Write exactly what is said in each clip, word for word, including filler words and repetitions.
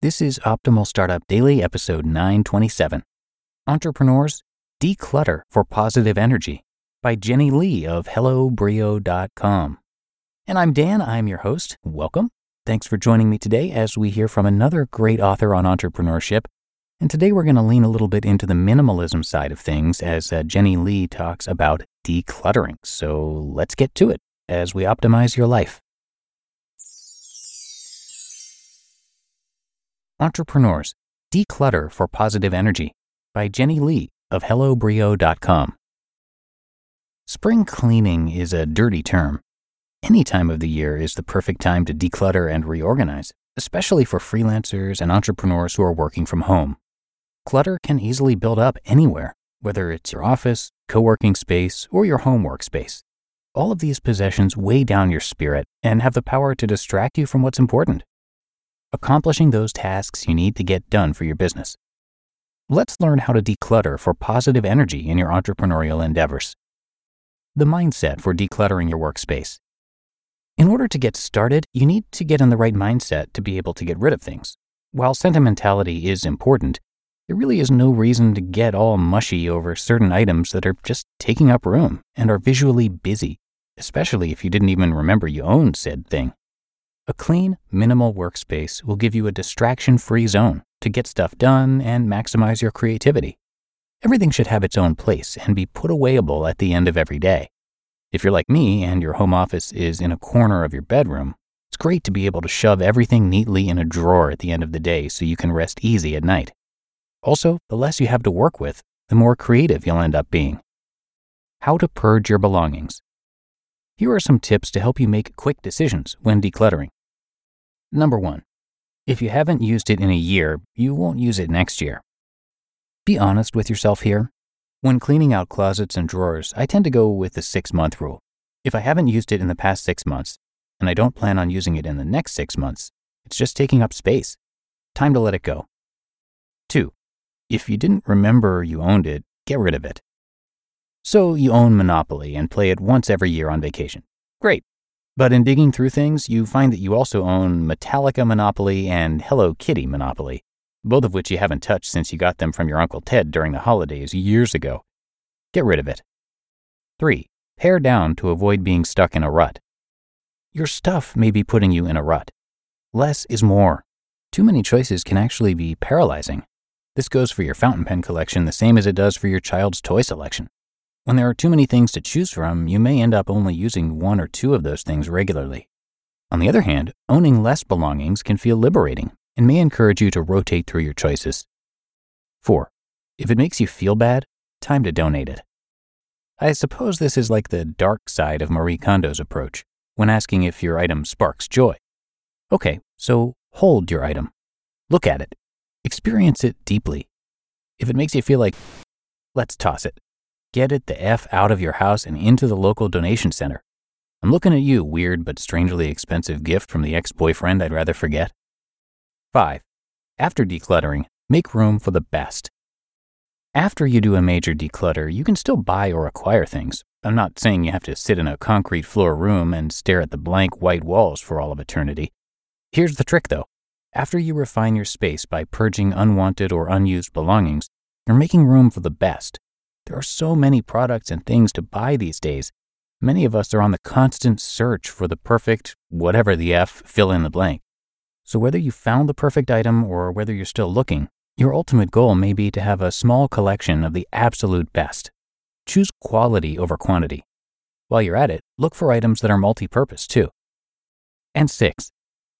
This is Optimal Startup Daily, episode nine twenty-seven. Entrepreneurs, Declutter for Positive Energy by Jenny Lee of hellobrio dot com. And I'm Dan, I'm your host. Welcome. Thanks for joining me today as we hear from another great author on entrepreneurship. And today we're going to lean a little bit into the minimalism side of things as uh, Jenny Lee talks about decluttering. So let's get to it as we optimize your life. Entrepreneurs, Declutter for Positive Energy by Jenny Lee of hellobrio dot com. Spring cleaning is a dirty term. Any time of the year is the perfect time to declutter and reorganize, especially for freelancers and entrepreneurs who are working from home. Clutter can easily build up anywhere, whether it's your office, co-working space, or your home workspace. All of these possessions weigh down your spirit and have the power to distract you from what's important, accomplishing those tasks you need to get done for your business. Let's learn how to declutter for positive energy in your entrepreneurial endeavors. The mindset for decluttering your workspace. In order to get started, you need to get in the right mindset to be able to get rid of things. While sentimentality is important, there really is no reason to get all mushy over certain items that are just taking up room and are visually busy, especially if you didn't even remember you owned said thing. A clean, minimal workspace will give you a distraction-free zone to get stuff done and maximize your creativity. Everything should have its own place and be put awayable at the end of every day. If you're like me and your home office is in a corner of your bedroom, it's great to be able to shove everything neatly in a drawer at the end of the day so you can rest easy at night. Also, the less you have to work with, the more creative you'll end up being. How to purge your belongings. Here are some tips to help you make quick decisions when decluttering. Number one, if you haven't used it in a year, you won't use it next year. Be honest with yourself here. When cleaning out closets and drawers, I tend to go with the six-month rule. If I haven't used it in the past six months, and I don't plan on using it in the next six months, it's just taking up space. Time to let it go. Two, if you didn't remember you owned it, get rid of it. So you own Monopoly and play it once every year on vacation. Great. But in digging through things, you find that you also own Metallica Monopoly and Hello Kitty Monopoly, both of which you haven't touched since you got them from your Uncle Ted during the holidays years ago. Get rid of it. Three, pare down to avoid being stuck in a rut. Your stuff may be putting you in a rut. Less is more. Too many choices can actually be paralyzing. This goes for your fountain pen collection the same as it does for your child's toy selection. When there are too many things to choose from, you may end up only using one or two of those things regularly. On the other hand, owning less belongings can feel liberating and may encourage you to rotate through your choices. Four, if it makes you feel bad, time to donate it. I suppose this is like the dark side of Marie Kondo's approach when asking if your item sparks joy. Okay, so hold your item. Look at it. Experience it deeply. If it makes you feel like, let's toss it. Get it the F out of your house and into the local donation center. I'm looking at you, weird but strangely expensive gift from the ex-boyfriend I'd rather forget. Five, after decluttering, make room for the best. After you do a major declutter, you can still buy or acquire things. I'm not saying you have to sit in a concrete floor room and stare at the blank white walls for all of eternity. Here's the trick though. After you refine your space by purging unwanted or unused belongings, you're making room for the best. There are so many products and things to buy these days. Many of us are on the constant search for the perfect, whatever the F, fill in the blank. So whether you found the perfect item or whether you're still looking, your ultimate goal may be to have a small collection of the absolute best. Choose quality over quantity. While you're at it, look for items that are multi-purpose too. And six,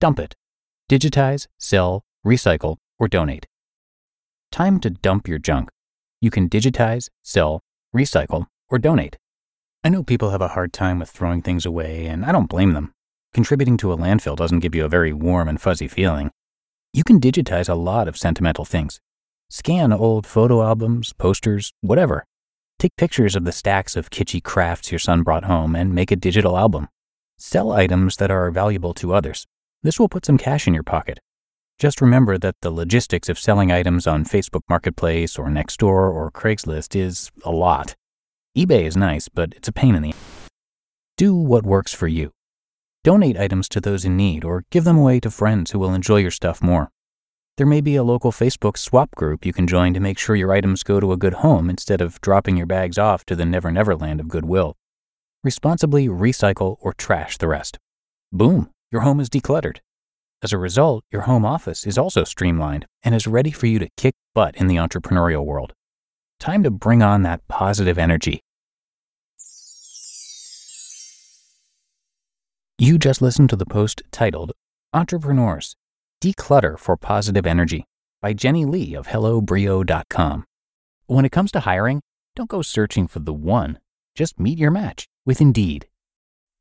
dump it. Digitize, sell, recycle, or donate. Time to dump your junk. You can digitize, sell, recycle, or donate. I know people have a hard time with throwing things away, and I don't blame them. Contributing to a landfill doesn't give you a very warm and fuzzy feeling. You can digitize a lot of sentimental things. Scan old photo albums, posters, whatever. Take pictures of the stacks of kitschy crafts your son brought home and make a digital album. Sell items that are valuable to others. This will put some cash in your pocket. Just remember that the logistics of selling items on Facebook Marketplace or Nextdoor or Craigslist is a lot. eBay is nice, but it's a pain in the ass. Do what works for you. Donate items to those in need or give them away to friends who will enjoy your stuff more. There may be a local Facebook swap group you can join to make sure your items go to a good home instead of dropping your bags off to the never never land of goodwill. Responsibly recycle or trash the rest. Boom, your home is decluttered. As a result, your home office is also streamlined and is ready for you to kick butt in the entrepreneurial world. Time to bring on that positive energy. You just listened to the post titled, Entrepreneurs, Declutter for Positive Energy by Jenny Lee of hellobrio dot com. When it comes to hiring, don't go searching for the one. Just meet your match with Indeed.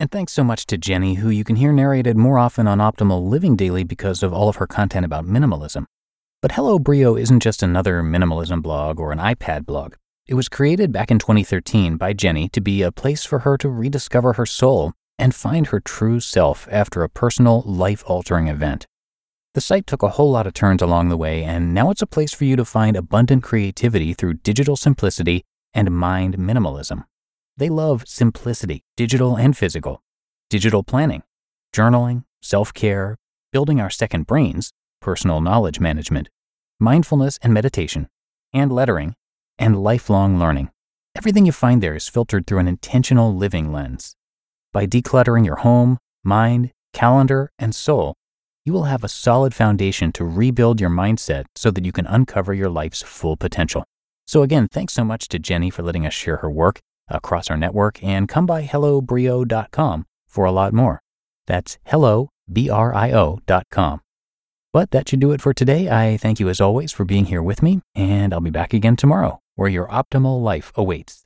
And thanks so much to Jenny, who you can hear narrated more often on Optimal Living Daily because of all of her content about minimalism. But Hello Brio isn't just another minimalism blog or an iPad blog. It was created back in twenty thirteen by Jenny to be a place for her to rediscover her soul and find her true self after a personal, life-altering event. The site took a whole lot of turns along the way, and now it's a place for you to find abundant creativity through digital simplicity and mind minimalism. They love simplicity, digital and physical, digital planning, journaling, self-care, building our second brains, personal knowledge management, mindfulness and meditation, and lettering, and lifelong learning. Everything you find there is filtered through an intentional living lens. By decluttering your home, mind, calendar, and soul, you will have a solid foundation to rebuild your mindset so that you can uncover your life's full potential. So again, thanks so much to Jenny for letting us share her work across our network, and come by hello brio dot com for a lot more. That's hello brio dot com. But that should do it for today. I thank you as always for being here with me, and I'll be back again tomorrow, where your optimal life awaits.